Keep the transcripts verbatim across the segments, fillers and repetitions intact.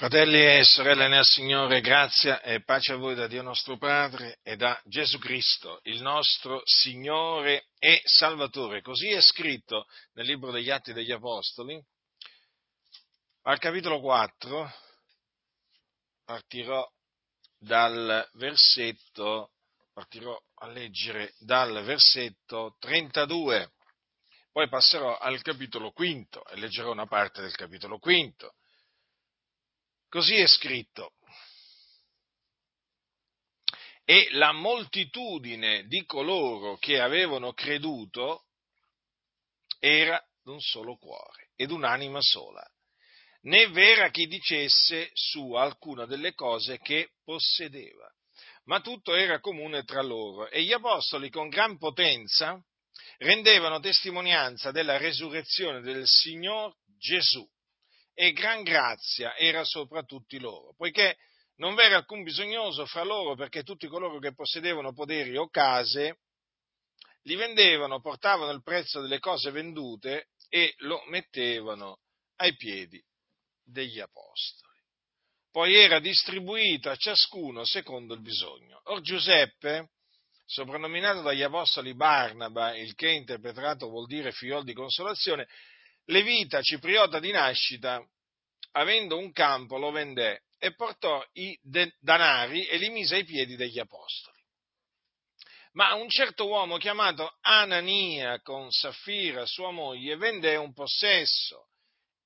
Fratelli e sorelle nel Signore, grazia e pace a voi da Dio nostro Padre e da Gesù Cristo, il nostro Signore e Salvatore. Così è scritto nel libro degli Atti degli Apostoli, al capitolo quattro, partirò dal versetto, partirò a leggere dal versetto trentadue, poi passerò al capitolo quinto e leggerò una parte del capitolo quinto. Così è scritto: e la moltitudine di coloro che avevano creduto era d'un solo cuore ed un'anima sola, né v'era chi dicesse su alcuna delle cose che possedeva, ma tutto era comune tra loro, e gli apostoli con gran potenza rendevano testimonianza della resurrezione del Signor Gesù. E gran grazia era sopra tutti loro, poiché non v'era alcun bisognoso fra loro, perché tutti coloro che possedevano poderi o case li vendevano, portavano il prezzo delle cose vendute e lo mettevano ai piedi degli apostoli. Poi era distribuito a ciascuno secondo il bisogno. Or Giuseppe, soprannominato dagli apostoli Barnaba, il che interpretato vuol dire figliol di consolazione, levita, cipriota di nascita, avendo un campo, lo vendè e portò i de- danari e li mise ai piedi degli apostoli. Ma un certo uomo chiamato Anania, con Saffira sua moglie, vendè un possesso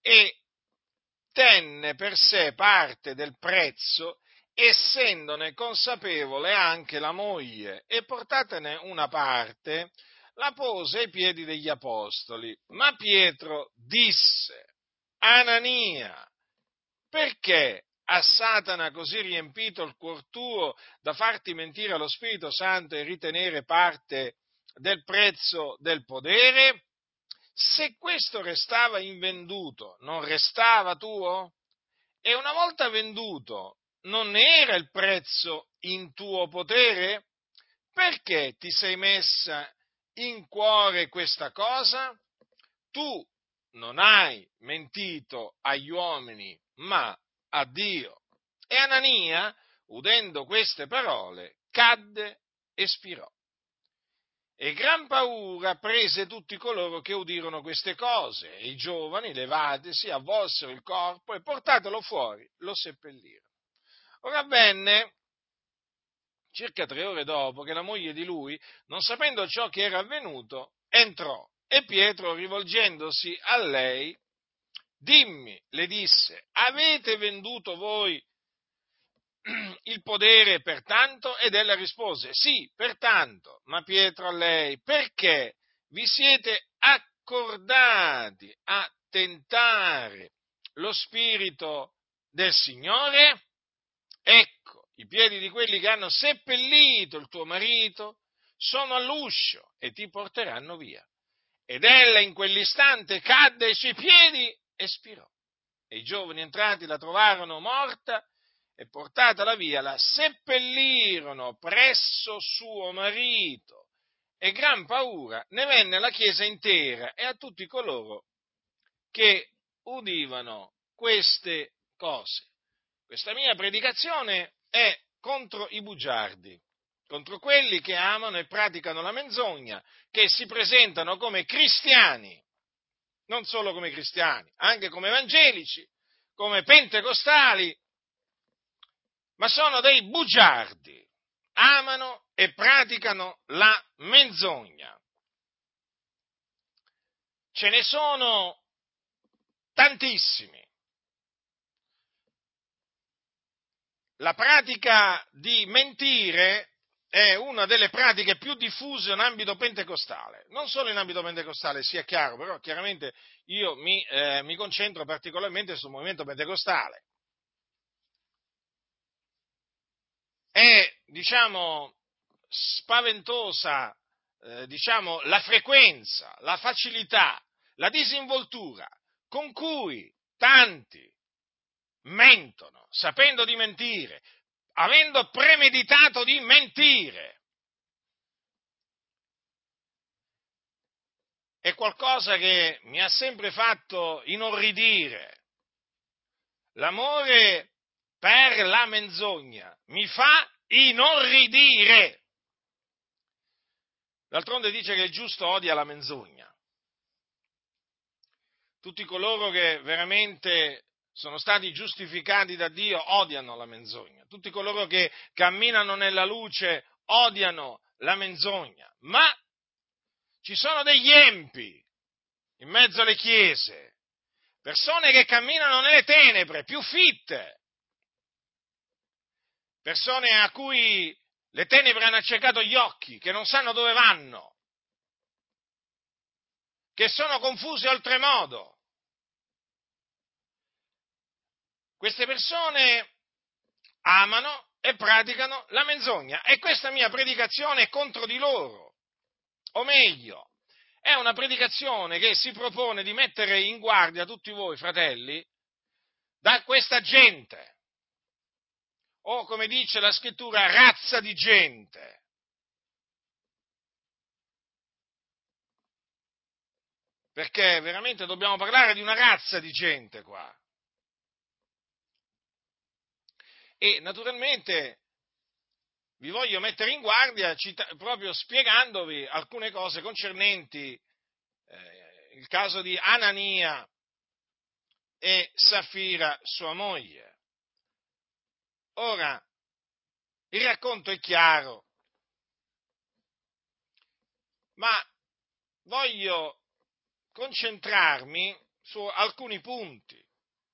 e tenne per sé parte del prezzo, essendone consapevole anche la moglie, e portatene una parte la pose ai piedi degli apostoli. Ma Pietro disse: Anania, perché ha Satana così riempito il cuor tuo da farti mentire allo Spirito Santo e ritenere parte del prezzo del podere? Se questo restava invenduto, non restava tuo? E una volta venduto, non ne era il prezzo in tuo potere? Perché ti sei messa in cuore questa cosa? Tu non hai mentito agli uomini, ma a Dio. E Anania, udendo queste parole, cadde e spirò. E gran paura prese tutti coloro che udirono queste cose, e i giovani, levatesi, avvolsero il corpo e, portatelo fuori, lo seppellirono. Ora avvenne, circa tre ore dopo, che la moglie di lui, non sapendo ciò che era avvenuto, entrò, e Pietro, rivolgendosi a lei, dimmi, le disse, avete venduto voi il podere per tanto? Ed ella rispose, sì, per tanto. Ma Pietro a lei, perché vi siete accordati a tentare lo Spirito del Signore? Ecco, i piedi di quelli che hanno seppellito il tuo marito sono all'uscio e ti porteranno via. Ed ella in quell'istante cadde ai suoi piedi e spirò. E i giovani entrati la trovarono morta e, portatela via, la seppellirono presso suo marito. E gran paura ne venne alla chiesa intera e a tutti coloro che udivano queste cose. Questa mia predicazione è contro i bugiardi, contro quelli che amano e praticano la menzogna, che si presentano come cristiani, non solo come cristiani, anche come evangelici, come pentecostali, ma sono dei bugiardi, amano e praticano la menzogna. Ce ne sono tantissimi. La pratica di mentire è una delle pratiche più diffuse in ambito pentecostale, non solo in ambito pentecostale, sia chiaro, però chiaramente io mi, eh, mi concentro particolarmente sul movimento pentecostale. È, diciamo, spaventosa, eh, diciamo, la frequenza, la facilità, la disinvoltura con cui tanti mentono, sapendo di mentire, avendo premeditato di mentire. È qualcosa che mi ha sempre fatto inorridire. l'amore per la menzogna mi fa inorridire. D'altronde dice che il giusto odia la menzogna. Tutti coloro che veramente sono stati giustificati da Dio odiano la menzogna. Tutti coloro che camminano nella luce odiano la menzogna. Ma ci sono degli empi in mezzo alle chiese, persone che camminano nelle tenebre più fitte, persone a cui le tenebre hanno accecato gli occhi, che non sanno dove vanno, che sono confuse oltremodo. Queste persone amano e praticano la menzogna e questa mia predicazione è contro di loro, o meglio, è una predicazione che si propone di mettere in guardia tutti voi, fratelli, da questa gente, o come dice la scrittura, razza di gente. Perché veramente dobbiamo parlare di una razza di gente qua. E naturalmente vi voglio mettere in guardia cita- proprio spiegandovi alcune cose concernenti eh, il caso di Anania e Saffira, sua moglie. Ora, il racconto è chiaro, ma voglio concentrarmi su alcuni punti,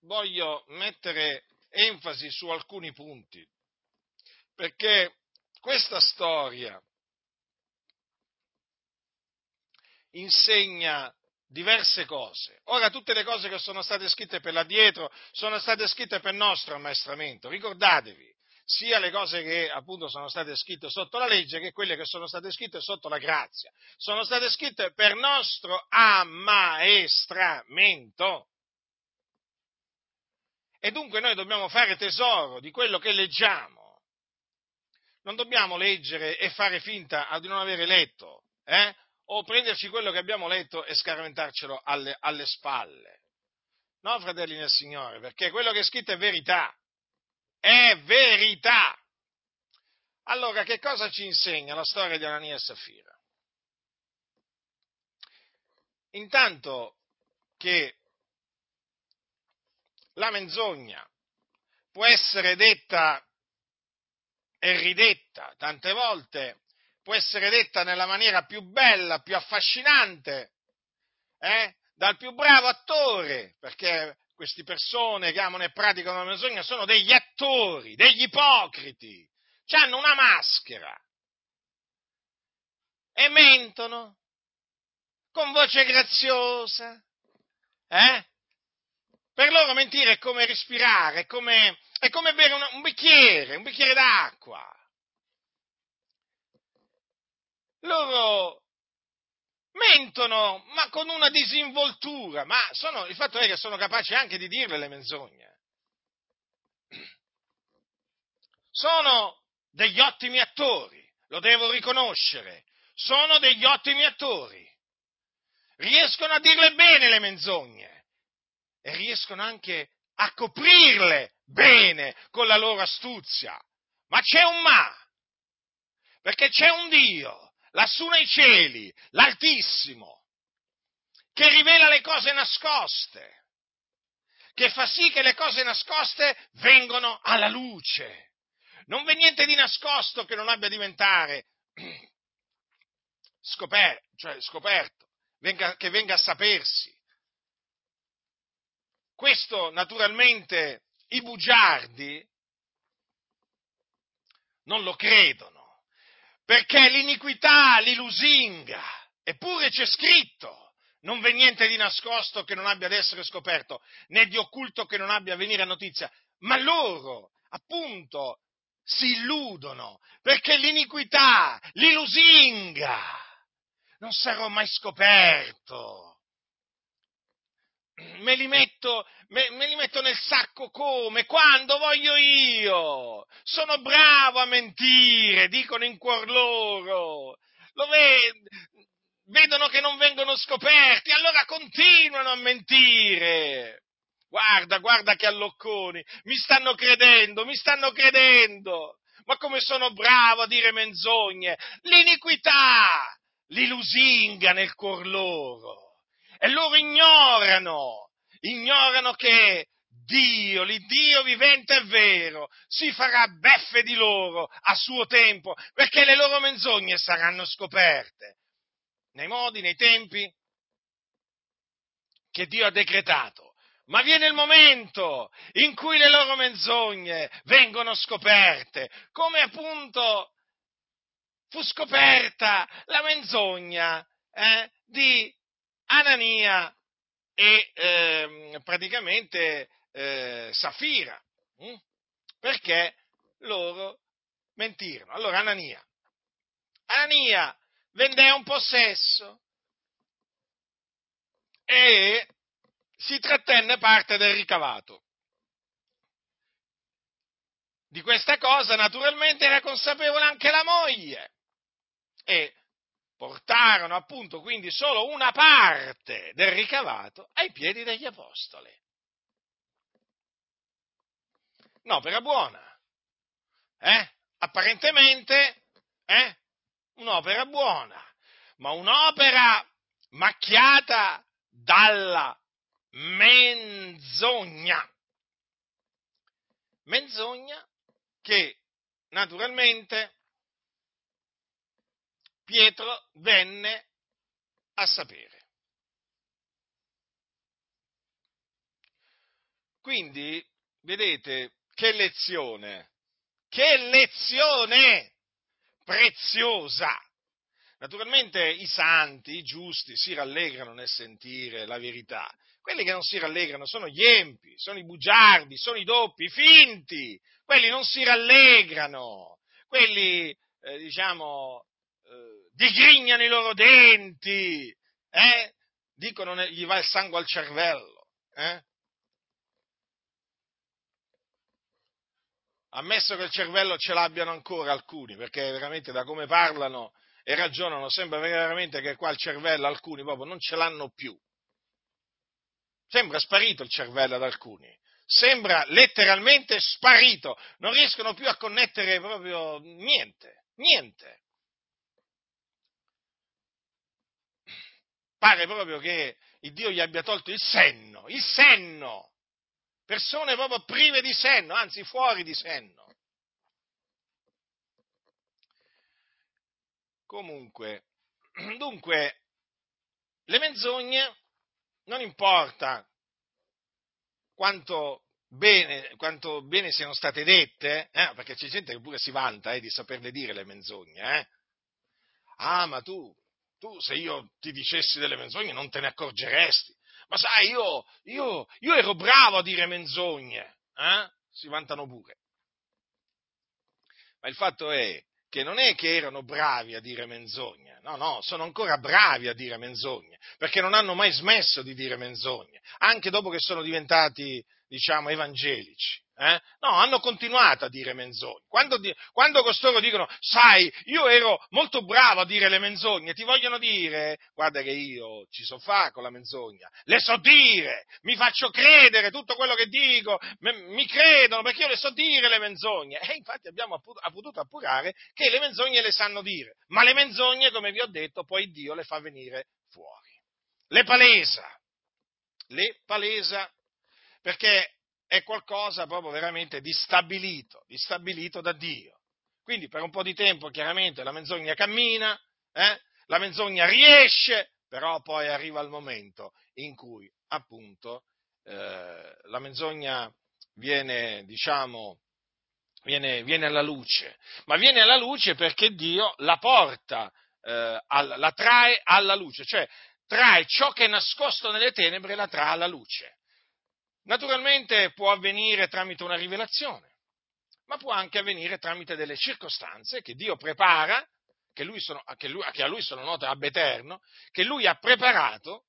voglio mettere enfasi su alcuni punti, perché questa storia insegna diverse cose. Ora, tutte le cose che sono state scritte per là dietro sono state scritte per nostro ammaestramento, ricordatevi, sia le cose che appunto sono state scritte sotto la legge che quelle che sono state scritte sotto la grazia. Sono state scritte per nostro ammaestramento. E dunque noi dobbiamo fare tesoro di quello che leggiamo. Non dobbiamo leggere e fare finta di non avere letto, eh? O prenderci quello che abbiamo letto e scaventarcelo alle, alle spalle. No, fratelli nel Signore, perché quello che è scritto è verità. È verità. Allora, che cosa ci insegna la storia di Anania e Saffira? Intanto che la menzogna può essere detta e ridetta tante volte, può essere detta nella maniera più bella, più affascinante, eh? Dal più bravo attore, perché queste persone che amano e praticano la menzogna sono degli attori, degli ipocriti, hanno una maschera e mentono con voce graziosa. Eh? Per loro mentire è come respirare, è come, è come bere un, un bicchiere, un bicchiere d'acqua. Loro mentono, ma con una disinvoltura, ma sono, il fatto è che sono capaci anche di dirle le menzogne. Sono degli ottimi attori, lo devo riconoscere, sono degli ottimi attori. Riescono a dirle bene le menzogne e riescono anche a coprirle bene con la loro astuzia. Ma c'è un ma, perché c'è un Dio lassù nei cieli, l'Altissimo, che rivela le cose nascoste, che fa sì che le cose nascoste vengano alla luce. Non v'è niente di nascosto che non abbia a diventare scoperto, cioè scoperto, venga, che venga a sapersi. Questo, naturalmente, i bugiardi non lo credono. Perché l'iniquità li lusinga, eppure c'è scritto, non v'è niente di nascosto che non abbia ad essere scoperto, né di occulto che non abbia a venire a notizia, ma loro, appunto, si illudono, perché l'iniquità li lusinga, non sarò mai scoperto, me li metto, me, me li metto nel sacco come, quando voglio io, sono bravo a mentire, dicono in cuor loro, lo ved- vedono che non vengono scoperti, allora continuano a mentire, Guarda, guarda che allocconi, mi stanno credendo, mi stanno credendo, ma come sono bravo a dire menzogne, l'iniquità li lusinga nel cuor loro e loro ignorano, ignorano che Dio, l'Iddio vivente è vero, si farà beffe di loro a suo tempo, perché le loro menzogne saranno scoperte nei modi, nei tempi che Dio ha decretato. Ma viene il momento in cui le loro menzogne vengono scoperte, come appunto fu scoperta la menzogna eh, di Anania e eh, praticamente Eh, Safira, hm? perché loro mentirono. Allora Anania, Anania vendè un possesso e si trattenne parte del ricavato. Di questa cosa naturalmente era consapevole anche la moglie e portarono appunto quindi solo una parte del ricavato ai piedi degli apostoli. Un'opera buona, eh? apparentemente eh? un'opera buona, ma un'opera macchiata dalla menzogna, menzogna che naturalmente Pietro venne a sapere. Quindi, vedete, Che lezione, che lezione preziosa! Naturalmente i santi, i giusti, si rallegrano nel sentire la verità. Quelli che non si rallegrano sono gli empi, sono i bugiardi, sono i doppi, i finti. Quelli non si rallegrano, quelli, eh, diciamo, eh, digrignano i loro denti, eh? dicono gli va il sangue al cervello, eh? Ammesso che il cervello ce l'abbiano ancora alcuni, perché veramente da come parlano e ragionano sembra veramente che qua il cervello alcuni proprio non ce l'hanno più. Sembra sparito il cervello ad alcuni, sembra letteralmente sparito, non riescono più a connettere proprio niente, niente. Pare proprio che il Dio gli abbia tolto il senno, il senno. Persone proprio prive di senno, anzi fuori di senno. Comunque, dunque, le menzogne, non importa quanto bene, quanto bene siano state dette, eh, perché c'è gente che pure si vanta eh, di saperle dire le menzogne. Eh. Ah, ma tu, tu se io ti dicessi delle menzogne non te ne accorgeresti. Ma sai, io, io, io ero bravo a dire menzogne, eh? Si vantano pure. Ma il fatto è che non è che erano bravi a dire menzogne, no, no, sono ancora bravi a dire menzogne, perché non hanno mai smesso di dire menzogne, anche dopo che sono diventati, diciamo, evangelici. Eh? No, hanno continuato a dire menzogne. Quando, quando costoro dicono, sai, io ero molto bravo a dire le menzogne, ti vogliono dire, guarda che io ci so fare con la menzogna, le so dire, mi faccio credere tutto quello che dico, mi credono perché io le so dire le menzogne. E infatti abbiamo potuto appurare che le menzogne le sanno dire, ma le menzogne, come vi ho detto, poi Dio le fa venire fuori. Le palesa, le palesa, perché è qualcosa proprio veramente di stabilito, di stabilito da Dio. Quindi per un po' di tempo chiaramente la menzogna cammina, eh? la menzogna riesce, però poi arriva il momento in cui appunto eh, la menzogna viene, diciamo, viene, viene alla luce, ma viene alla luce perché Dio la porta, eh, alla, la trae alla luce, cioè trae ciò che è nascosto nelle tenebre e la trae alla luce. Naturalmente può avvenire tramite una rivelazione, ma può anche avvenire tramite delle circostanze che Dio prepara, che, lui sono, che, lui, che a lui sono note ab eterno, che lui ha preparato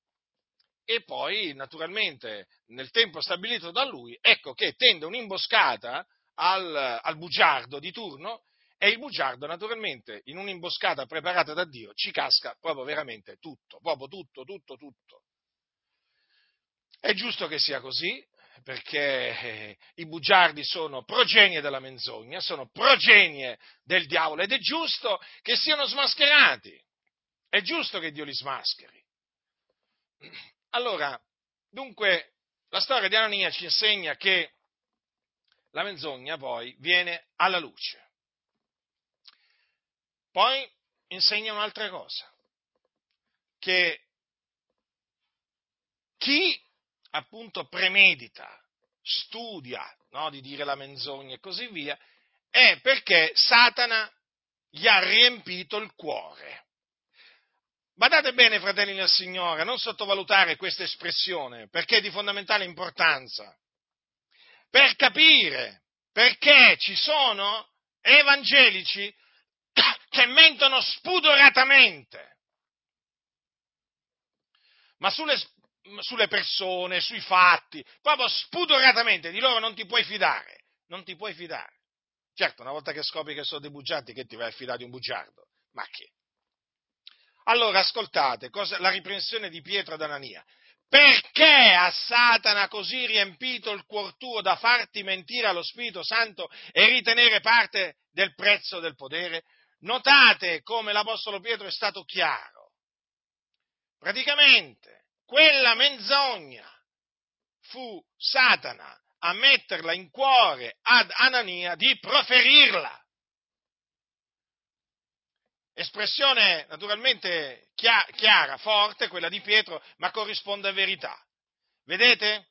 e poi naturalmente nel tempo stabilito da lui, ecco che tende un'imboscata al, al bugiardo di turno e il bugiardo naturalmente in un'imboscata preparata da Dio ci casca proprio veramente tutto, proprio tutto, tutto, tutto. È giusto che sia così, perché i bugiardi sono progenie della menzogna, sono progenie del diavolo, ed è giusto che siano smascherati, è giusto che Dio li smascheri. Allora, dunque, la storia di Anania ci insegna che la menzogna poi viene alla luce. Poi insegna un'altra cosa, che chi appunto premedita, studia, no, di dire la menzogna e così via, è perché Satana gli ha riempito il cuore. Badate bene, fratelli del Signore, non sottovalutare questa espressione, perché è di fondamentale importanza, per capire perché ci sono evangelici che mentono spudoratamente, ma sulle sulle persone, sui fatti, proprio spudoratamente, di loro non ti puoi fidare, non ti puoi fidare. Certo, una volta che scopri che sono dei bugiardi, che ti vai a fidare di un bugiardo? Ma che? Allora, ascoltate, cosa, la riprensione di Pietro ad Anania. Perché ha Satana così riempito il cuor tuo da farti mentire allo Spirito Santo e ritenere parte del prezzo del potere? Notate come l'Apostolo Pietro è stato chiaro. Praticamente, quella menzogna fu Satana a metterla in cuore ad Anania di proferirla. Espressione naturalmente chiara, forte, quella di Pietro, ma corrisponde a verità. Vedete?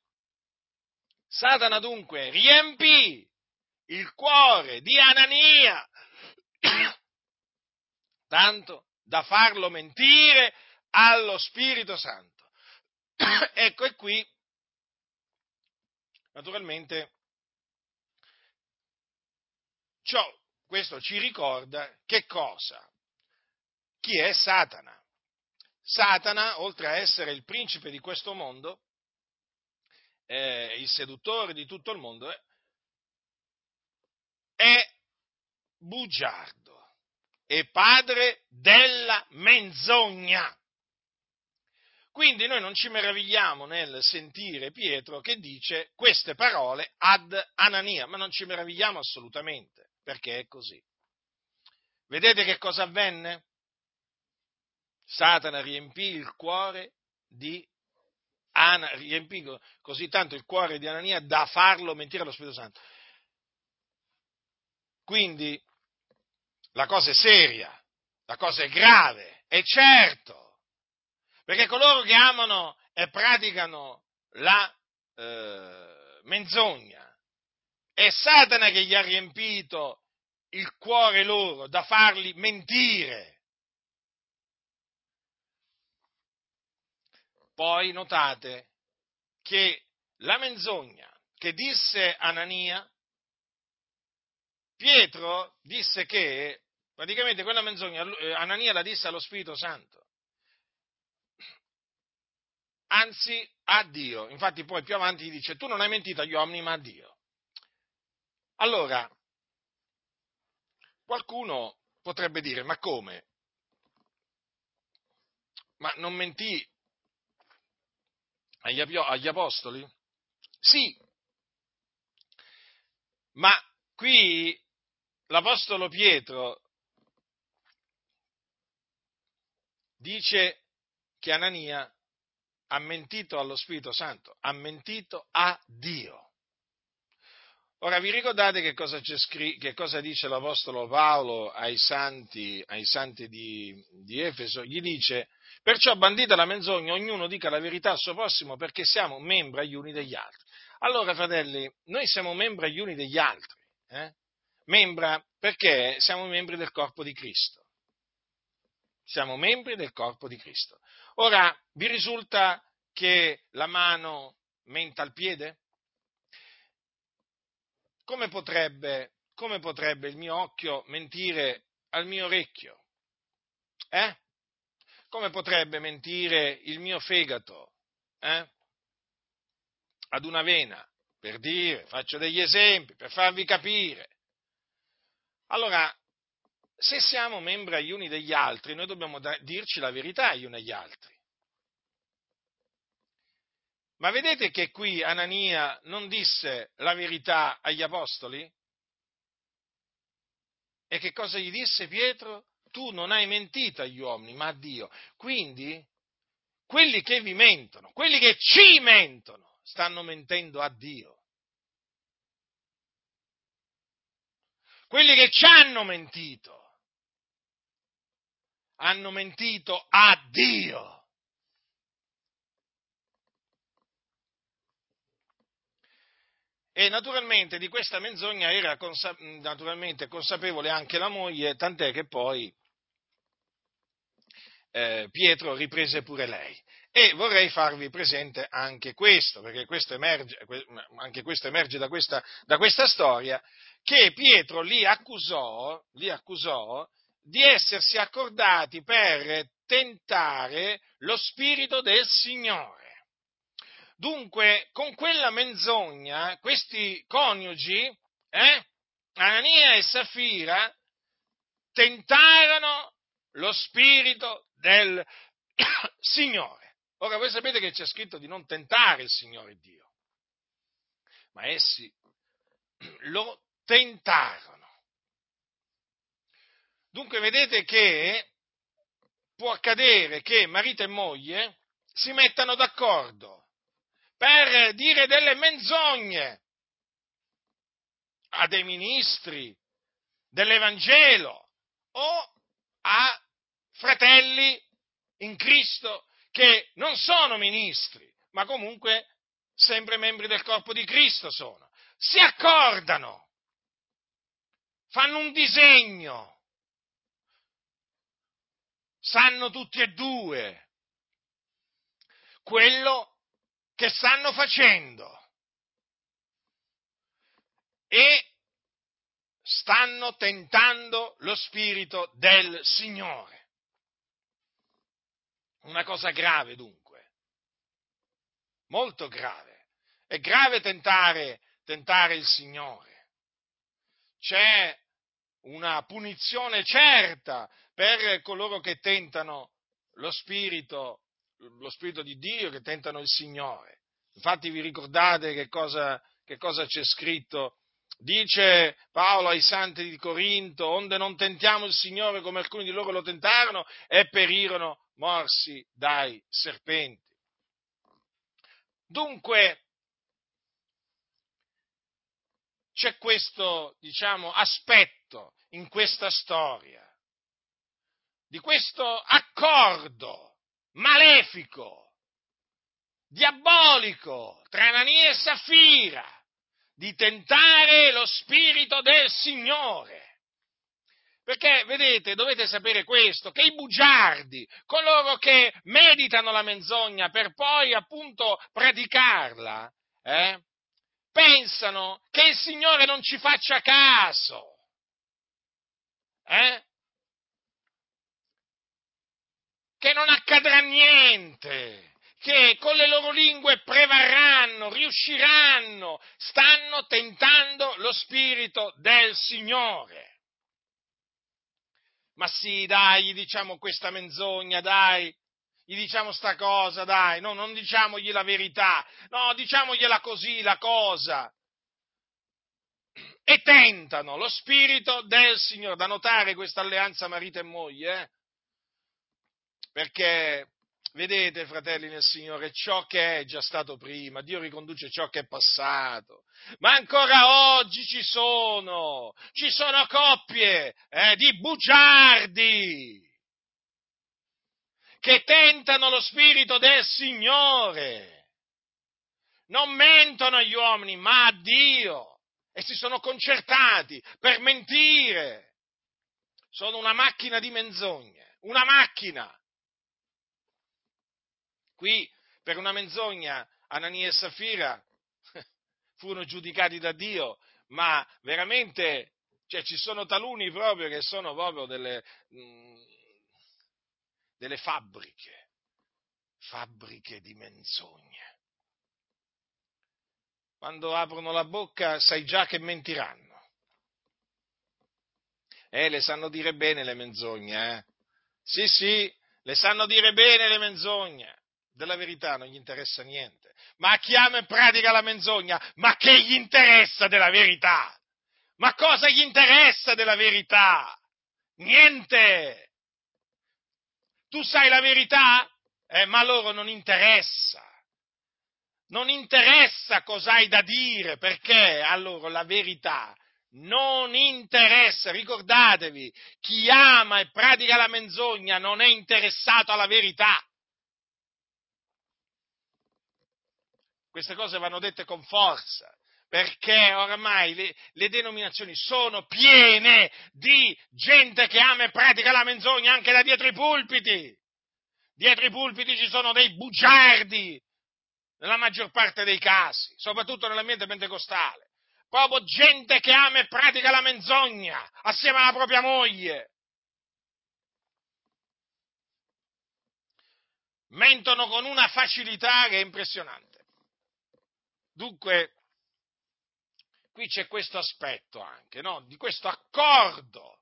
Satana dunque riempì il cuore di Anania tanto da farlo mentire allo Spirito Santo. Ecco, e qui, naturalmente, ciò, questo ci ricorda che cosa? Chi è Satana? Satana, oltre a essere il principe di questo mondo, eh, il seduttore di tutto il mondo, eh, è bugiardo, è padre della menzogna. Quindi noi non ci meravigliamo nel sentire Pietro che dice queste parole ad Anania, ma non ci meravigliamo assolutamente, perché è così. Vedete che cosa avvenne? Satana riempì il cuore di Anania, riempì così tanto il cuore di Anania da farlo mentire allo Spirito Santo. Quindi la cosa è seria, la cosa è grave, è certo. Perché coloro che amano e praticano la eh, menzogna, è Satana che gli ha riempito il cuore loro da farli mentire. Poi notate che la menzogna che disse Anania, Pietro disse che praticamente quella menzogna Anania la disse allo Spirito Santo. Anzi, a Dio. Infatti poi più avanti gli dice, tu non hai mentito agli uomini, ma a Dio. Allora, qualcuno potrebbe dire, ma come? Ma non mentì agli, agli apostoli? Sì, ma qui l'Apostolo Pietro dice che Anania ha mentito allo Spirito Santo, ha mentito a Dio. Ora, vi ricordate che cosa c'è scritto, che cosa dice l'Apostolo Paolo ai santi, ai santi di, di Efeso? Gli dice, perciò bandita la menzogna, ognuno dica la verità al suo prossimo, perché siamo membra gli uni degli altri. Allora, fratelli, noi siamo membra gli uni degli altri, eh? Membra perché siamo membri del corpo di Cristo. Siamo membri del corpo di Cristo. Ora, vi risulta che la mano menta al piede? Come potrebbe, come potrebbe il mio occhio mentire al mio orecchio? Eh? Come potrebbe mentire il mio fegato, eh? Ad una vena? Per dire, faccio degli esempi, per farvi capire. Allora, se siamo membri gli uni degli altri, noi dobbiamo da- dirci la verità gli uni agli altri. Ma vedete che qui Anania non disse la verità agli apostoli? E che cosa gli disse Pietro? Tu non hai mentito agli uomini, ma a Dio. Quindi, quelli che vi mentono, quelli che ci mentono, stanno mentendo a Dio. Quelli che ci hanno mentito, hanno mentito a Dio. E naturalmente di questa menzogna era consa- naturalmente consapevole anche la moglie, tant'è che poi eh, Pietro riprese pure lei. E vorrei farvi presente anche questo, perché questo emerge, anche questo emerge da questa, da questa storia, che Pietro li accusò, li accusò di essersi accordati per tentare lo spirito del Signore. Dunque, con quella menzogna, questi coniugi, eh, Anania e Saffira, tentarono lo spirito del Signore. Ora, voi sapete che c'è scritto di non tentare il Signore Dio, ma essi lo tentarono. Dunque, vedete che può accadere che marito e moglie si mettano d'accordo per dire delle menzogne a dei ministri dell'Evangelo o a fratelli in Cristo che non sono ministri, ma comunque sempre membri del corpo di Cristo sono. Si accordano, fanno un disegno, sanno tutti e due quello che stanno facendo e stanno tentando lo spirito del Signore. Una cosa grave dunque, molto grave. È grave tentare, tentare il Signore. C'è una punizione certa per coloro che tentano lo spirito lo Spirito di Dio, che tentano il Signore. Infatti vi ricordate che cosa, che cosa c'è scritto? Dice Paolo ai santi di Corinto, onde non tentiamo il Signore come alcuni di loro lo tentarono e perirono morsi dai serpenti. Dunque, c'è questo, diciamo, aspetto in questa storia, di questo accordo malefico, diabolico, tra Anania e Saffira, di tentare lo spirito del Signore. Perché, vedete, dovete sapere questo, che i bugiardi, coloro che meditano la menzogna per poi appunto praticarla, eh, pensano che il Signore non ci faccia caso. Eh? Che non accadrà niente, che con le loro lingue prevarranno, riusciranno, stanno tentando lo spirito del Signore. Ma sì, dai, gli diciamo questa menzogna, dai, gli diciamo sta cosa, dai, no, non diciamogli la verità, no, diciamogliela così, la cosa. E tentano lo spirito del Signore. Da notare questa alleanza marito e moglie, eh? Perché, vedete, fratelli nel Signore, ciò che è già stato prima, Dio riconduce ciò che è passato, ma ancora oggi ci sono, ci sono coppie eh, di bugiardi che tentano lo spirito del Signore, non mentono agli uomini, ma a Dio, e si sono concertati per mentire, sono una macchina di menzogne, una macchina. Qui, per una menzogna, Anania e Saffira furono giudicati da Dio, ma veramente, cioè, ci sono taluni proprio che sono proprio delle, mh, delle fabbriche, fabbriche di menzogne. Quando aprono la bocca sai già che mentiranno. Eh, le sanno dire bene le menzogne, eh? Sì, sì, le sanno dire bene le menzogne. della verità non gli interessa niente, ma a chi ama e pratica la menzogna, ma che gli interessa della verità? Ma cosa gli interessa della verità? Niente! Tu sai la verità? Eh, ma a loro non interessa. Non interessa cos'hai da dire, perché a loro la verità non interessa. Ricordatevi, chi ama e pratica la menzogna non è interessato alla verità. Queste cose vanno dette con forza, perché ormai le, le denominazioni sono piene di gente che ama e pratica la menzogna anche da dietro i pulpiti. Dietro i pulpiti ci sono dei bugiardi, nella maggior parte dei casi, soprattutto nell'ambiente pentecostale. Proprio gente che ama e pratica la menzogna assieme alla propria moglie. Mentono con una facilità che è impressionante. Dunque, qui c'è questo aspetto anche, no? Di questo accordo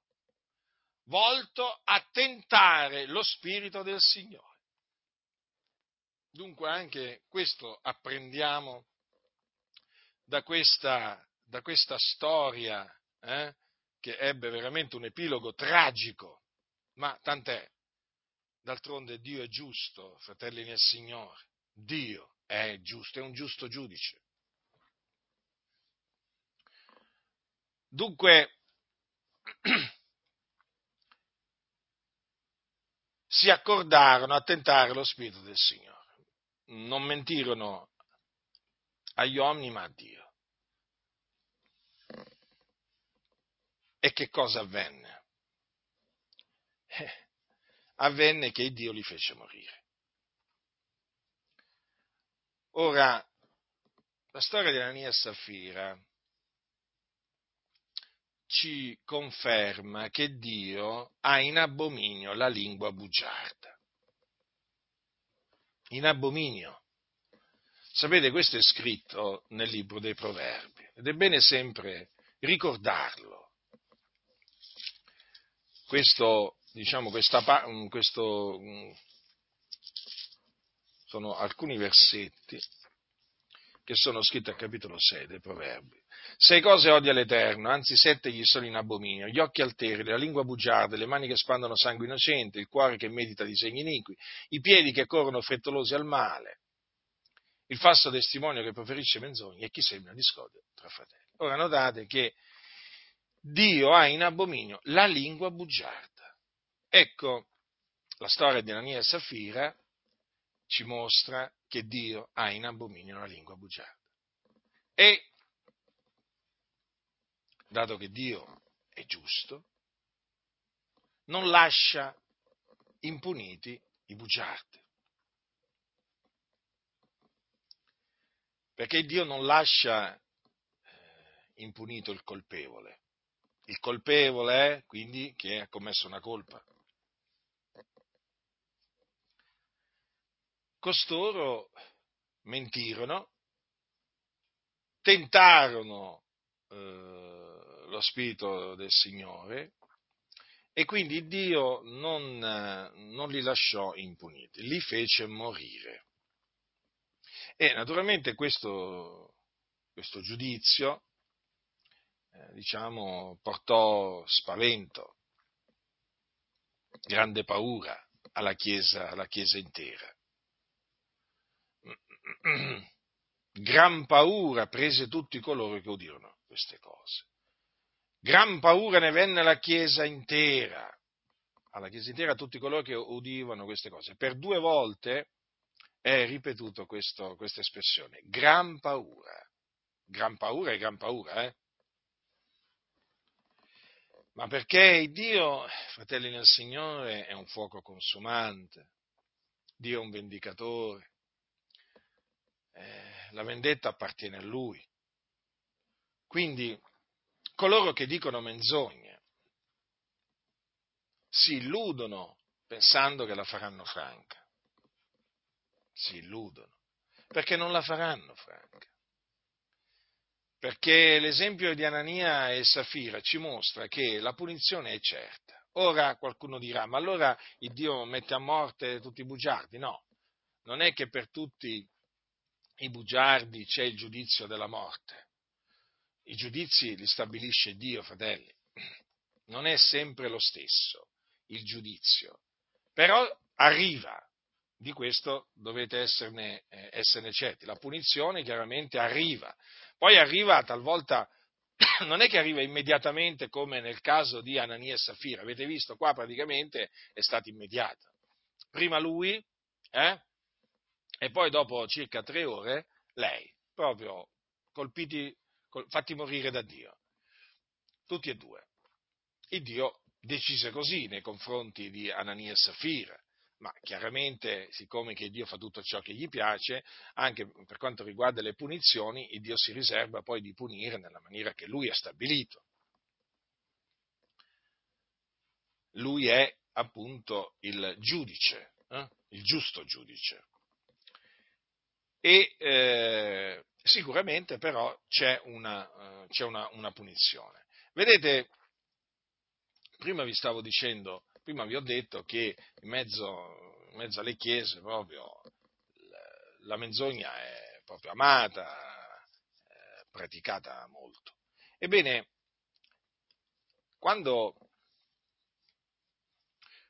volto a tentare lo spirito del Signore. Dunque anche questo apprendiamo da questa, da questa storia eh, che ebbe veramente un epilogo tragico, ma tant'è, d'altronde Dio è giusto, fratelli nel Signore, Dio è giusto, è un giusto giudice. Dunque si accordarono a tentare lo spirito del Signore. Non mentirono agli uomini, ma a Dio. E che cosa avvenne? Eh, avvenne che Dio li fece morire. Ora, la storia di Anania e Saffira ci conferma che Dio ha in abominio la lingua bugiarda. In abominio. Sapete, questo è scritto nel libro dei Proverbi, ed è bene sempre ricordarlo. Questo, diciamo, questa, questo, sono alcuni versetti che sono scritti al capitolo sei dei Proverbi. Sei cose odia l'Eterno, anzi sette gli sono in abominio: gli occhi alteri, la lingua bugiarda, le mani che spandono sangue innocente, il cuore che medita disegni iniqui, i piedi che corrono frettolosi al male, il falso testimonio che proferisce menzogne e chi semina discordia tra fratelli. Ora notate che Dio ha in abominio la lingua bugiarda. Ecco, la storia di Anania e Saffira ci mostra che Dio ha in abominio la lingua bugiarda. E dato che Dio è giusto, non lascia impuniti i bugiardi. Perché Dio non lascia eh, impunito il colpevole. Il colpevole è quindi che ha commesso una colpa. Costoro mentirono, tentarono eh, lo spirito del Signore, e quindi Dio non, non li lasciò impuniti, li fece morire. E naturalmente questo, questo giudizio, eh, diciamo, portò spavento, grande paura alla Chiesa, alla Chiesa intera. Gran paura prese tutti coloro che udirono queste cose. Gran paura ne venne alla Chiesa intera, alla Chiesa intera, a tutti coloro che udivano queste cose. Per due volte è ripetuto questo, questa espressione, gran paura, gran paura e gran paura, eh? Ma perché Dio, fratelli nel Signore, è un fuoco consumante, Dio è un vendicatore, eh, la vendetta appartiene a Lui, quindi coloro che dicono menzogne si illudono pensando che la faranno franca. Si illudono. Perché non la faranno franca. Perché l'esempio di Anania e Saffira ci mostra che la punizione è certa. Ora qualcuno dirà, ma allora il Dio mette a morte tutti i bugiardi? No. non è che per tutti i bugiardi c'è il giudizio della morte. I giudizi li stabilisce Dio, fratelli. Non è sempre lo stesso il giudizio, però arriva. Di questo dovete esserne, eh, esserne certi. La punizione chiaramente arriva. Poi arriva talvolta, non è che arriva immediatamente come nel caso di Anania e Saffira. Avete visto, qua praticamente è stata immediata. Prima lui, eh, e poi dopo circa tre ore lei, proprio colpiti, col, fatti morire da Dio. Tutti e due. E Dio decise così nei confronti di Anania e Saffira. Ma chiaramente, siccome che Dio fa tutto ciò che gli piace, anche per quanto riguarda le punizioni, il Dio si riserva poi di punire nella maniera che Lui ha stabilito. Lui è appunto il giudice, eh? Il giusto giudice. E eh, sicuramente però c'è una, eh, c'è una, una punizione. Vedete, prima vi stavo dicendo... Prima vi ho detto che in mezzo, in mezzo alle chiese proprio la menzogna è proprio amata, eh, praticata molto. Ebbene, quando,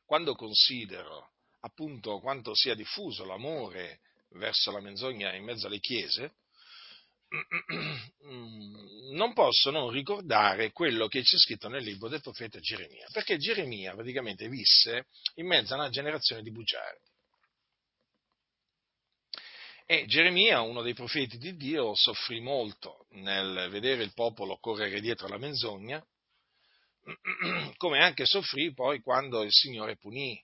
quando considero appunto quanto sia diffuso l'amore verso la menzogna in mezzo alle chiese, non posso non ricordare quello che c'è scritto nel libro del profeta Geremia, perché Geremia praticamente visse in mezzo a una generazione di bugiardi. E Geremia, uno dei profeti di Dio, soffrì molto nel vedere il popolo correre dietro alla menzogna, come anche soffrì poi quando il Signore punì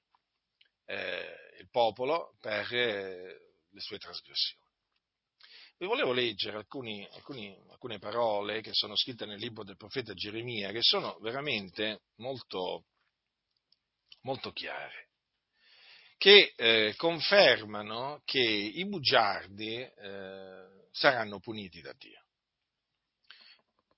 eh, il popolo per eh, le sue trasgressioni. Vi volevo leggere alcuni, alcuni, alcune parole che sono scritte nel libro del profeta Geremia, che sono veramente molto, molto chiare, che eh, confermano che i bugiardi eh, saranno puniti da Dio.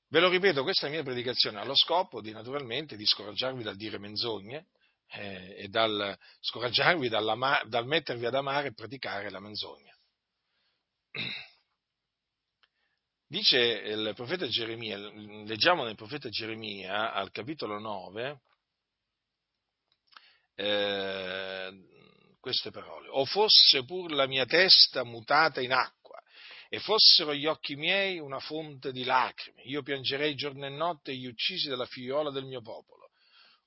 Ve lo ripeto, questa è la mia predicazione, allo scopo di naturalmente di scoraggiarvi dal dire menzogne eh, e dal scoraggiarvi dal mettervi ad amare e praticare la menzogna. Dice il profeta Geremia, leggiamo nel profeta Geremia al capitolo nove eh, queste parole: o fosse pur la mia testa mutata in acqua e fossero gli occhi miei una fonte di lacrime, io piangerei giorno e notte gli uccisi dalla figliola del mio popolo.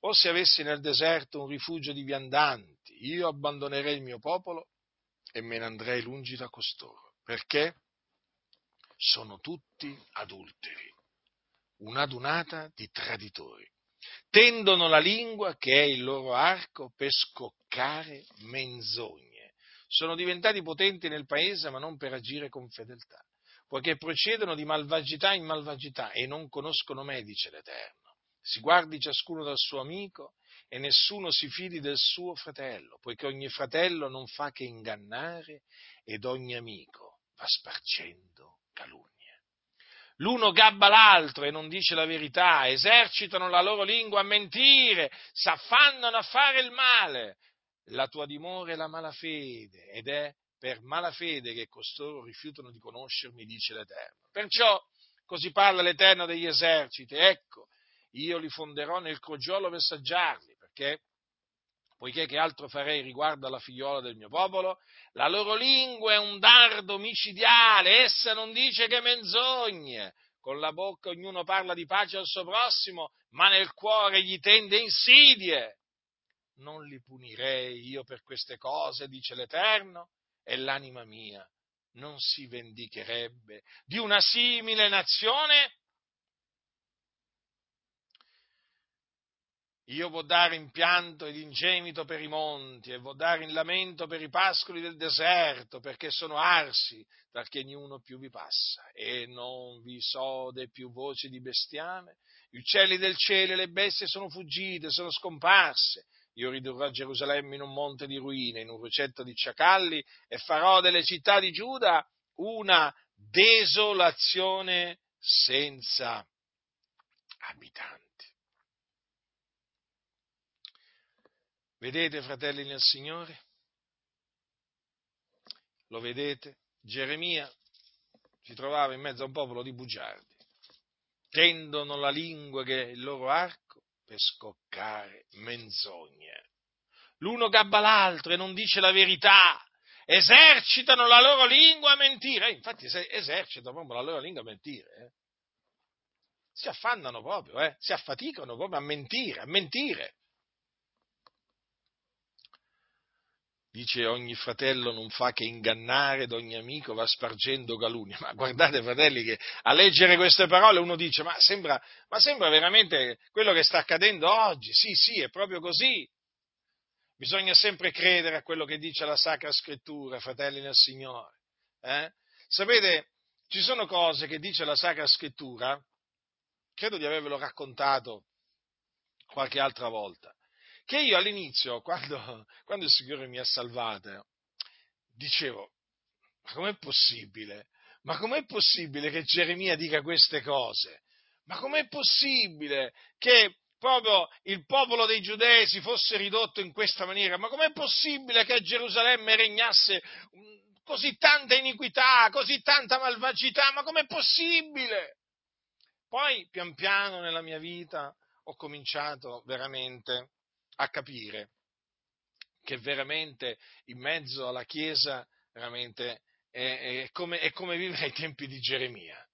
O se avessi nel deserto un rifugio di viandanti, io abbandonerei il mio popolo e me ne andrei lungi da costoro, perché sono tutti adulteri, un'adunata di traditori. Tendono la lingua, che è il loro arco, per scoccare menzogne. Sono diventati potenti nel paese, ma non per agire con fedeltà, poiché procedono di malvagità in malvagità e non conoscono me, dice l'Eterno. Si guardi ciascuno dal suo amico e nessuno si fidi del suo fratello, poiché ogni fratello non fa che ingannare ed ogni amico va spargendo calunnie. L'uno gabba l'altro e non dice la verità, esercitano la loro lingua a mentire, s'affannano a fare il male. La tua dimora è la malafede, ed è per malafede che costoro rifiutano di conoscermi, dice l'Eterno. Perciò così parla l'Eterno degli eserciti: ecco, io li fonderò nel crogiolo per saggiarli, perché poiché che altro farei riguardo alla figliola del mio popolo? La loro lingua è un dardo micidiale, essa non dice che menzogne. Con la bocca ognuno parla di pace al suo prossimo, ma nel cuore gli tende insidie. Non li punirei io per queste cose, dice l'Eterno, e l'anima mia non si vendicherebbe di una simile nazione? Io vo' dare in pianto ed in gemito per i monti, e vo' dare in lamento per i pascoli del deserto, perché sono arsi, perché niuno più vi passa, e non vi sode più voci di bestiame. Gli uccelli del cielo e le bestie sono fuggite, sono scomparse. Io ridurrò Gerusalemme in un monte di ruine, in un rocetto di sciacalli, e farò delle città di Giuda una desolazione senza abitanti. Vedete, fratelli nel Signore, Lo vedete? Geremia si trovava in mezzo a un popolo di bugiardi. Tendono la lingua che è il loro arco per scoccare menzogne. L'uno gabba l'altro e non dice la verità. Esercitano la loro lingua a mentire. Eh, infatti esercitano proprio la loro lingua a mentire. Eh. Si affannano proprio, eh. Si affaticano proprio a mentire, a mentire. Dice: ogni fratello non fa che ingannare, ed ogni amico va spargendo calunnia. Ma guardate, fratelli, che a leggere queste parole uno dice: ma sembra, ma sembra veramente quello che sta accadendo oggi. Sì, sì, è proprio così. Bisogna sempre credere a quello che dice la Sacra Scrittura, fratelli nel Signore. Eh? Sapete, ci sono cose che dice la Sacra Scrittura, credo di avervelo raccontato qualche altra volta, che io all'inizio, quando, quando il Signore mi ha salvato, dicevo: ma com'è possibile? Ma com'è possibile che Geremia dica queste cose? Ma com'è possibile che proprio il popolo dei Giudei si fosse ridotto in questa maniera? Ma com'è possibile che a Gerusalemme regnasse così tanta iniquità, così tanta malvagità? Ma com'è possibile? Poi, pian piano, nella mia vita ho cominciato veramente a capire che veramente in mezzo alla Chiesa veramente è, è, come, è come vivere ai tempi di Geremia.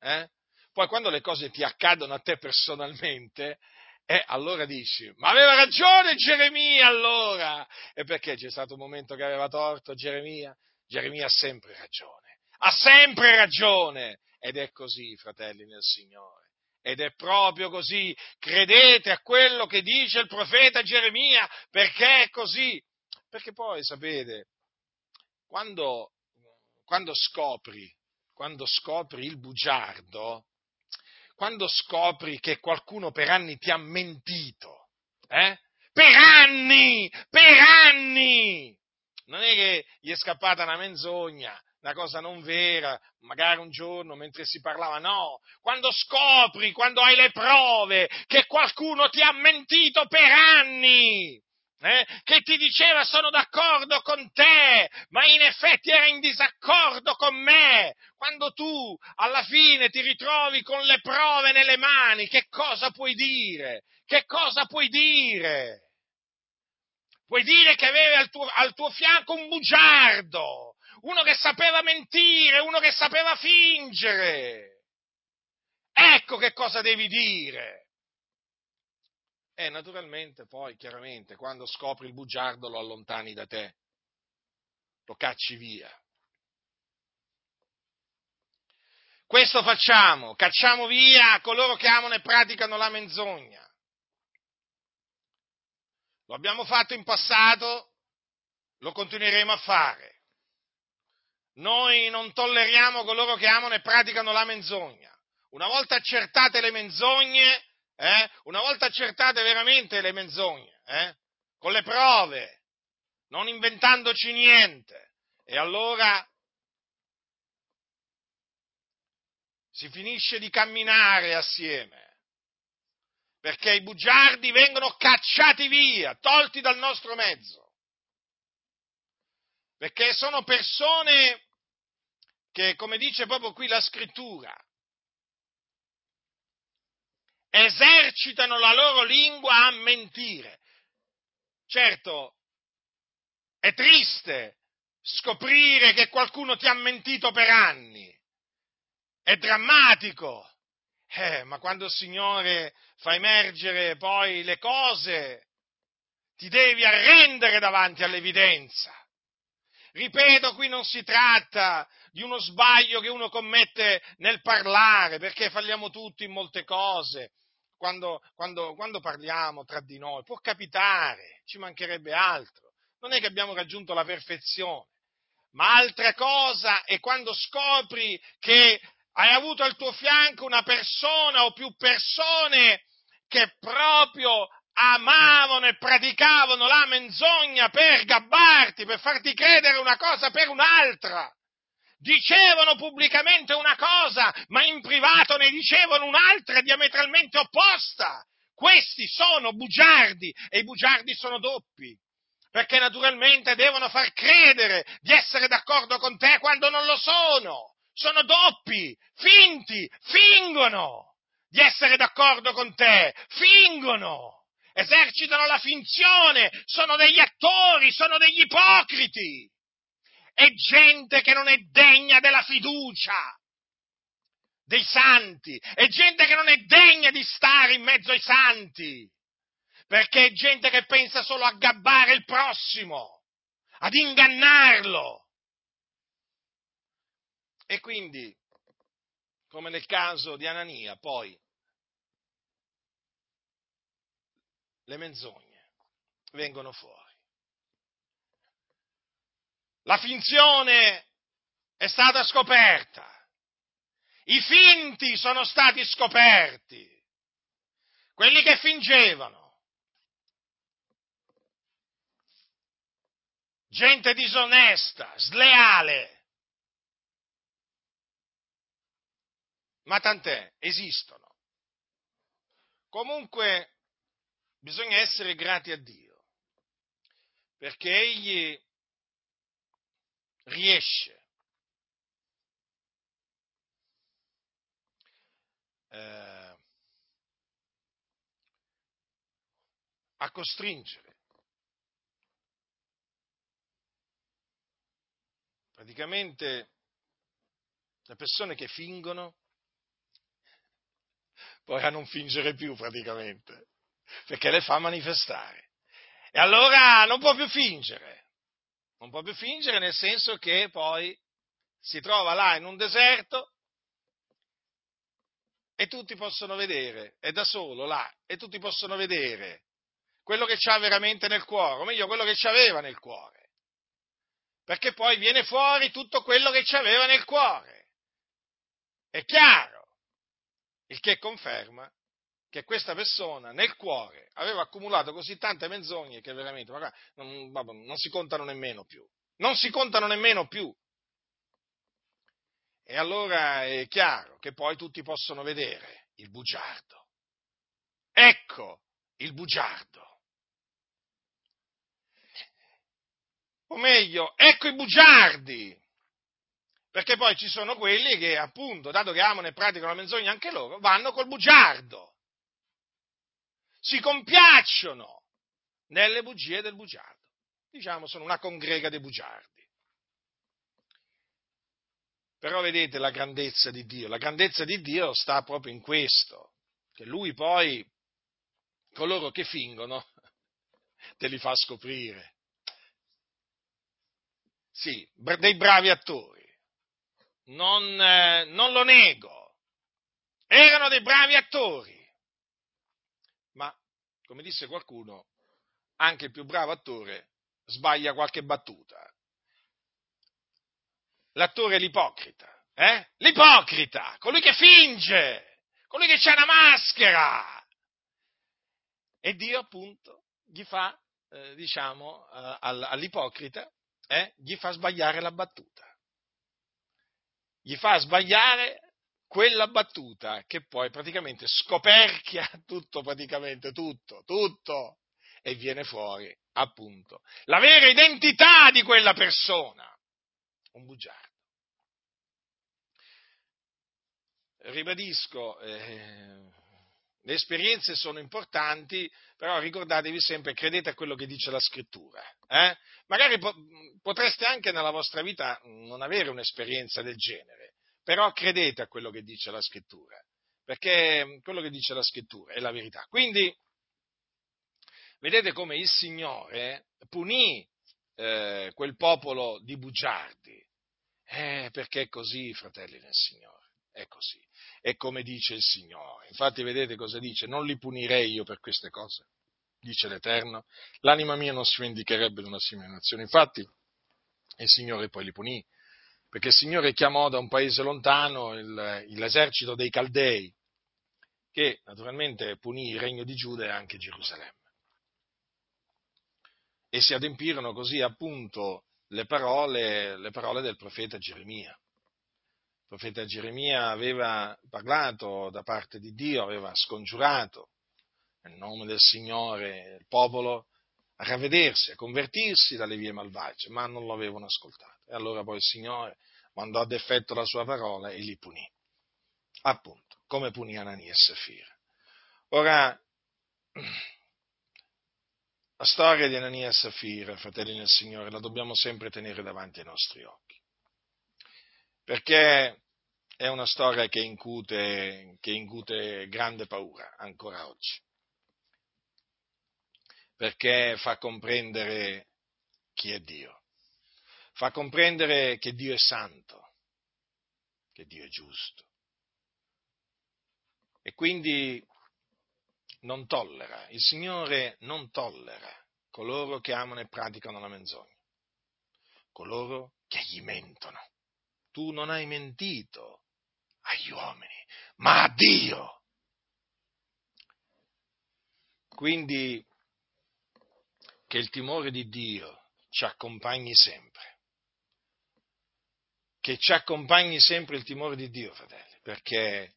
Eh? Poi, quando le cose ti accadono a te personalmente, Eh, allora dici: ma aveva ragione Geremia allora! E perché c'è stato un momento che aveva torto Geremia? Geremia ha sempre ragione, ha sempre ragione! Ed è così, fratelli nel Signore, ed è proprio così. Credete a quello che dice il profeta Geremia, perché è così. Perché poi, sapete, quando, quando scopri, quando scopri il bugiardo, quando scopri che qualcuno per anni ti ha mentito, eh? Per anni, per anni, non è che gli è scappata una menzogna, una cosa non vera, magari un giorno mentre si parlava, no, quando scopri, quando hai le prove che qualcuno ti ha mentito per anni, eh? Che ti diceva sono d'accordo con te, ma in effetti era in disaccordo con me, quando tu alla fine ti ritrovi con le prove nelle mani, che cosa puoi dire? Che cosa puoi dire? Puoi dire che avevi al tuo, al tuo fianco un bugiardo, uno che sapeva mentire, uno che sapeva fingere. Ecco che cosa devi dire. E naturalmente poi, chiaramente, quando scopri il bugiardo lo allontani da te, lo cacci via. Questo facciamo, cacciamo via coloro che amano e praticano la menzogna. Lo abbiamo fatto in passato, lo continueremo a fare. Noi non tolleriamo coloro che amano e praticano la menzogna. Una volta accertate le menzogne, eh, una volta accertate veramente le menzogne, eh, con le prove, non inventandoci niente, e allora si finisce di camminare assieme, perché i bugiardi vengono cacciati via, tolti dal nostro mezzo, perché sono persone che, come dice proprio qui la Scrittura, esercitano la loro lingua a mentire. Certo, è triste scoprire che qualcuno ti ha mentito per anni, è drammatico, eh, ma quando il Signore fa emergere poi le cose, ti devi arrendere davanti all'evidenza. Ripeto, qui non si tratta di uno sbaglio che uno commette nel parlare, perché falliamo tutti in molte cose. Quando, quando, quando parliamo tra di noi, può capitare, ci mancherebbe altro, non è che abbiamo raggiunto la perfezione, ma altra cosa è quando scopri che hai avuto al tuo fianco una persona o più persone che proprio amavano e praticavano la menzogna per gabbarti, per farti credere una cosa per un'altra. Dicevano pubblicamente una cosa, ma in privato ne dicevano un'altra diametralmente opposta. Questi sono bugiardi, e i bugiardi sono doppi. perché naturalmente devono far credere di essere d'accordo con te quando non lo sono. Sono doppi, finti, fingono di essere d'accordo con te, fingono, esercitano la finzione, sono degli attori, sono degli ipocriti. È gente che non è degna della fiducia dei santi, è gente che non è degna di stare in mezzo ai santi, perché è gente che pensa solo a gabbare il prossimo, ad ingannarlo. E quindi, come nel caso di Anania, poi, le menzogne vengono fuori. La finzione è stata scoperta, i finti sono stati scoperti, quelli che fingevano, gente disonesta, sleale, ma tant'è, esistono. Comunque bisogna essere grati a Dio, perché Egli riesce eh, a costringere praticamente le persone che fingono poi a non fingere più praticamente, perché le fa manifestare. E allora non può più fingere. Non può più fingere, nel senso che poi si trova là in un deserto e tutti possono vedere, è da solo là, e tutti possono vedere quello che c'ha veramente nel cuore, o meglio quello che c'aveva nel cuore, perché poi viene fuori tutto quello che c'aveva nel cuore. È chiaro, il che conferma che questa persona nel cuore aveva accumulato così tante menzogne che veramente magari, non, non si contano nemmeno più. Non si contano nemmeno più. E allora è chiaro che poi tutti possono vedere il bugiardo. Ecco il bugiardo. O meglio, ecco i bugiardi. Perché poi ci sono quelli che, appunto, dato che amano e praticano la menzogna anche loro, vanno col bugiardo. Si compiacciono nelle bugie del bugiardo. Diciamo, sono una congrega dei bugiardi. Però vedete la grandezza di Dio. La grandezza di Dio sta proprio in questo, che lui poi coloro che fingono te li fa scoprire. Sì, dei bravi attori. Non, eh, non lo nego. Erano dei bravi attori. Ma, come disse qualcuno, anche il più bravo attore sbaglia qualche battuta. L'attore è l'ipocrita, eh? L'ipocrita, colui che finge, colui che c'ha una maschera. E Dio, appunto, gli fa, eh, diciamo, eh, all'ipocrita, eh, gli fa sbagliare la battuta. Gli fa sbagliare quella battuta che poi praticamente scoperchia tutto, praticamente tutto, tutto, e viene fuori, appunto, la vera identità di quella persona, un bugiardo. Ribadisco, eh, le esperienze sono importanti, però ricordatevi sempre, credete a quello che dice la Scrittura, eh? Magari po- potreste anche nella vostra vita non avere un'esperienza del genere, però credete a quello che dice la Scrittura, perché quello che dice la Scrittura è la verità. Quindi, vedete come il Signore punì eh, quel popolo di bugiardi, eh, perché è così, fratelli nel Signore, è così, è come dice il Signore. Infatti vedete cosa dice: non li punirei io per queste cose, dice l'Eterno, l'anima mia non si vendicherebbe di una simile nazione. Infatti il Signore poi li punì, perché il Signore chiamò da un paese lontano il, l'esercito dei Caldei, che naturalmente punì il regno di Giuda e anche Gerusalemme. E si adempirono così, appunto, le parole, le parole del profeta Geremia. Il profeta Geremia aveva parlato da parte di Dio, aveva scongiurato nel nome del Signore il popolo a ravvedersi, a convertirsi dalle vie malvagie, ma non lo avevano ascoltato. E allora poi il Signore mandò ad effetto la sua parola e li punì, appunto, come punì Anania e Saffira. Ora, la storia di Anania e Saffira, fratelli nel Signore, la dobbiamo sempre tenere davanti ai nostri occhi, perché è una storia che incute, che incute grande paura ancora oggi, perché fa comprendere chi è Dio, fa comprendere che Dio è santo, che Dio è giusto, e quindi non tollera, il Signore non tollera coloro che amano e praticano la menzogna, coloro che gli mentono. Tu non hai mentito agli uomini, ma a Dio. Quindi che il timore di Dio ci accompagni sempre, che ci accompagni sempre il timore di Dio, fratelli, perché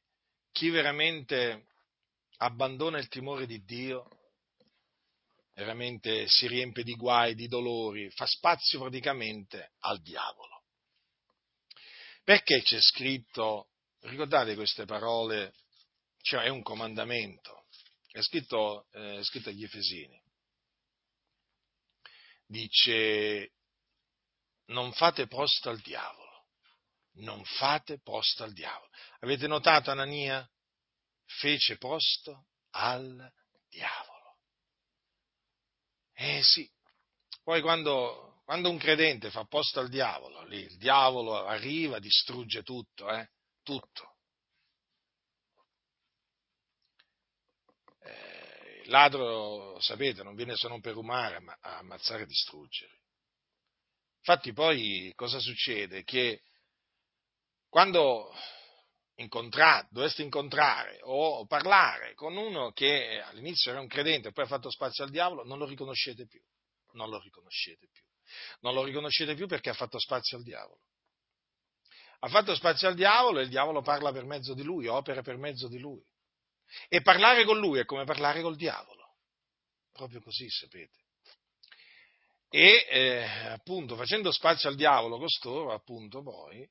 chi veramente abbandona il timore di Dio veramente si riempie di guai, di dolori, fa spazio praticamente al diavolo. Perché c'è scritto, ricordate queste parole, cioè è un comandamento, è scritto, eh, è scritto agli Efesini, dice non fate posto al diavolo, non fate posto al diavolo. Avete notato Anania? Fece posto al diavolo. Eh sì, poi quando... Quando un credente fa posto al diavolo, lì il diavolo arriva, distrugge tutto, eh? Tutto. Eh, il ladro, sapete, non viene se non per rubare, ma a ammazzare e distruggere. Infatti poi cosa succede? Che quando incontrate, dovreste incontrare o parlare con uno che all'inizio era un credente e poi ha fatto spazio al diavolo, non lo riconoscete più, non lo riconoscete più. Non lo riconoscete più perché ha fatto spazio al diavolo. Ha fatto spazio al diavolo e il diavolo parla per mezzo di lui, opera per mezzo di lui. E parlare con lui è come parlare col diavolo. Proprio così, sapete. E eh, appunto, facendo spazio al diavolo costoro, appunto, poi,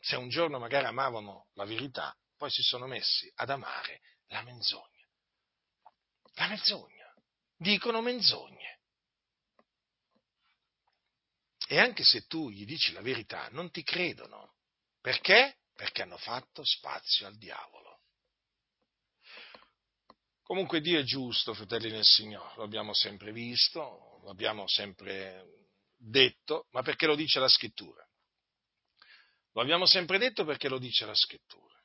se un giorno magari amavano la verità, poi si sono messi ad amare la menzogna. La menzogna. Dicono menzogne. E anche se tu gli dici la verità, non ti credono. Perché? Perché hanno fatto spazio al diavolo. Comunque Dio è giusto, fratelli nel Signore, lo abbiamo sempre visto, lo abbiamo sempre detto, ma perché lo dice la Scrittura. Lo abbiamo sempre detto perché lo dice la Scrittura.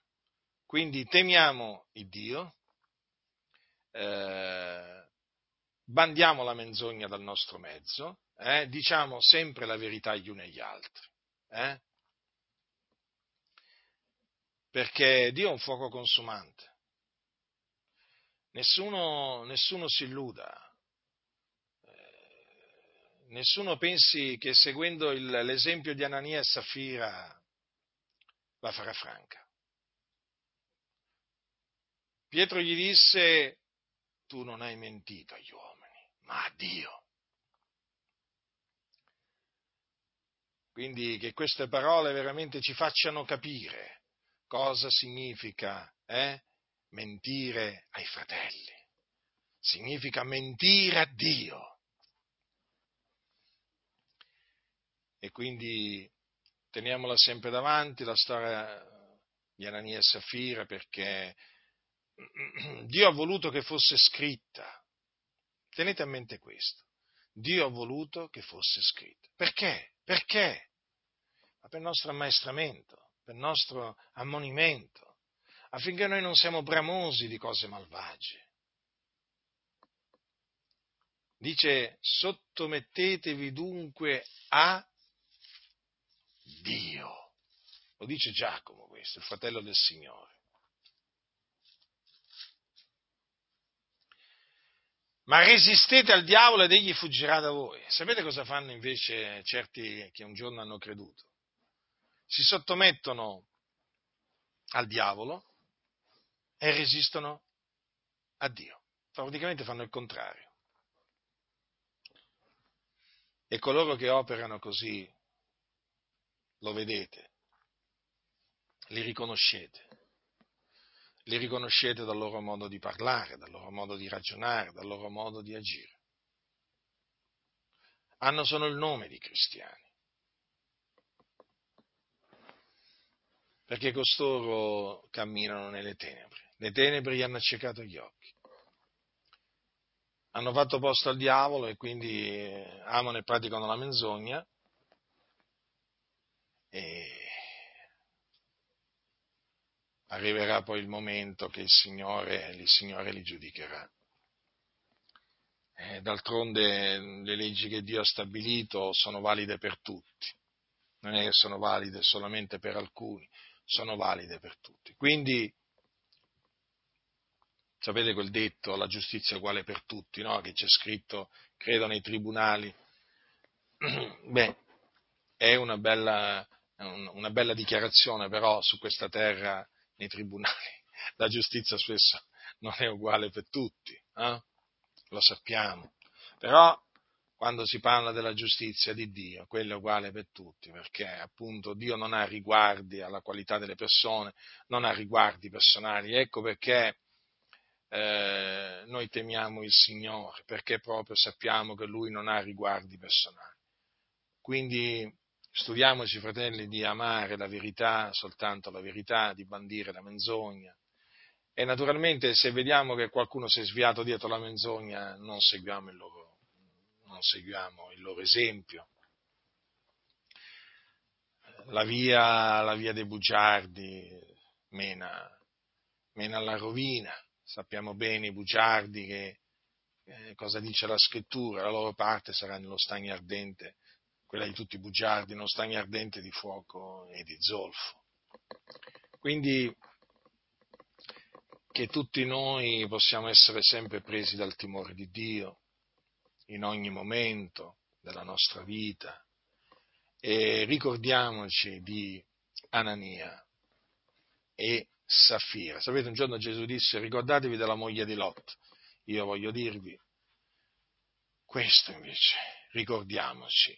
Quindi temiamo il Dio, eh, bandiamo la menzogna dal nostro mezzo, Eh, diciamo sempre la verità gli uni agli altri, eh? Perché Dio è un fuoco consumante. Nessuno, nessuno si illuda, eh, nessuno pensi che seguendo il, l'esempio di Anania e Saffira la farà franca. Pietro gli disse: tu non hai mentito agli uomini, ma a Dio. Quindi che queste parole veramente ci facciano capire cosa significa eh, mentire ai fratelli. Significa mentire a Dio. E quindi teniamola sempre davanti, la storia di Anania e Saffira, perché Dio ha voluto che fosse scritta. Tenete a mente questo. Dio ha voluto che fosse scritta. Perché? Perché? Ma per nostro ammaestramento, per nostro ammonimento, affinché noi non siamo bramosi di cose malvagie. Dice: sottomettetevi dunque a Dio. Lo dice Giacomo questo, il fratello del Signore. Ma resistete al diavolo ed egli fuggirà da voi. Sapete cosa fanno invece certi che un giorno hanno creduto? Si sottomettono al diavolo e resistono a Dio. Praticamente fanno il contrario. E coloro che operano così, lo vedete, li riconoscete, li riconoscete dal loro modo di parlare, dal loro modo di ragionare, dal loro modo di agire. Hanno solo il nome di cristiani, perché costoro camminano nelle tenebre, le tenebre gli hanno accecato gli occhi. Hanno fatto posto al diavolo e quindi amano e praticano la menzogna e arriverà poi il momento che il Signore, il Signore li giudicherà. E d'altronde le leggi che Dio ha stabilito sono valide per tutti, non è che sono valide solamente per alcuni, sono valide per tutti. Quindi sapete quel detto, la giustizia è uguale per tutti, no? Che c'è scritto, credo, nei tribunali. Beh, è una bella, una bella dichiarazione, però su questa terra, nei tribunali, la giustizia spesso non è uguale per tutti, eh? Lo sappiamo. Però, quando si parla della giustizia di Dio, quella è uguale per tutti, perché appunto Dio non ha riguardi alla qualità delle persone, non ha riguardi personali, ecco perché Eh, noi temiamo il Signore, perché proprio sappiamo che Lui non ha riguardi personali. Quindi studiamoci, fratelli, di amare la verità, soltanto la verità, di bandire la menzogna. E naturalmente se vediamo che qualcuno si è sviato dietro la menzogna, non seguiamo il loro, non seguiamo il loro esempio. La via, la via dei bugiardi mena, mena alla rovina. Sappiamo bene i bugiardi che, eh, cosa dice la scrittura, la loro parte sarà nello stagno ardente, quella di tutti i bugiardi, nello stagno ardente di fuoco e di zolfo. Quindi che tutti noi possiamo essere sempre presi dal timore di Dio in ogni momento della nostra vita e ricordiamoci di Anania e Saffira. Sapete, un giorno Gesù disse: ricordatevi della moglie di Lot. Io voglio dirvi questo invece: ricordiamoci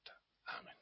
Amen.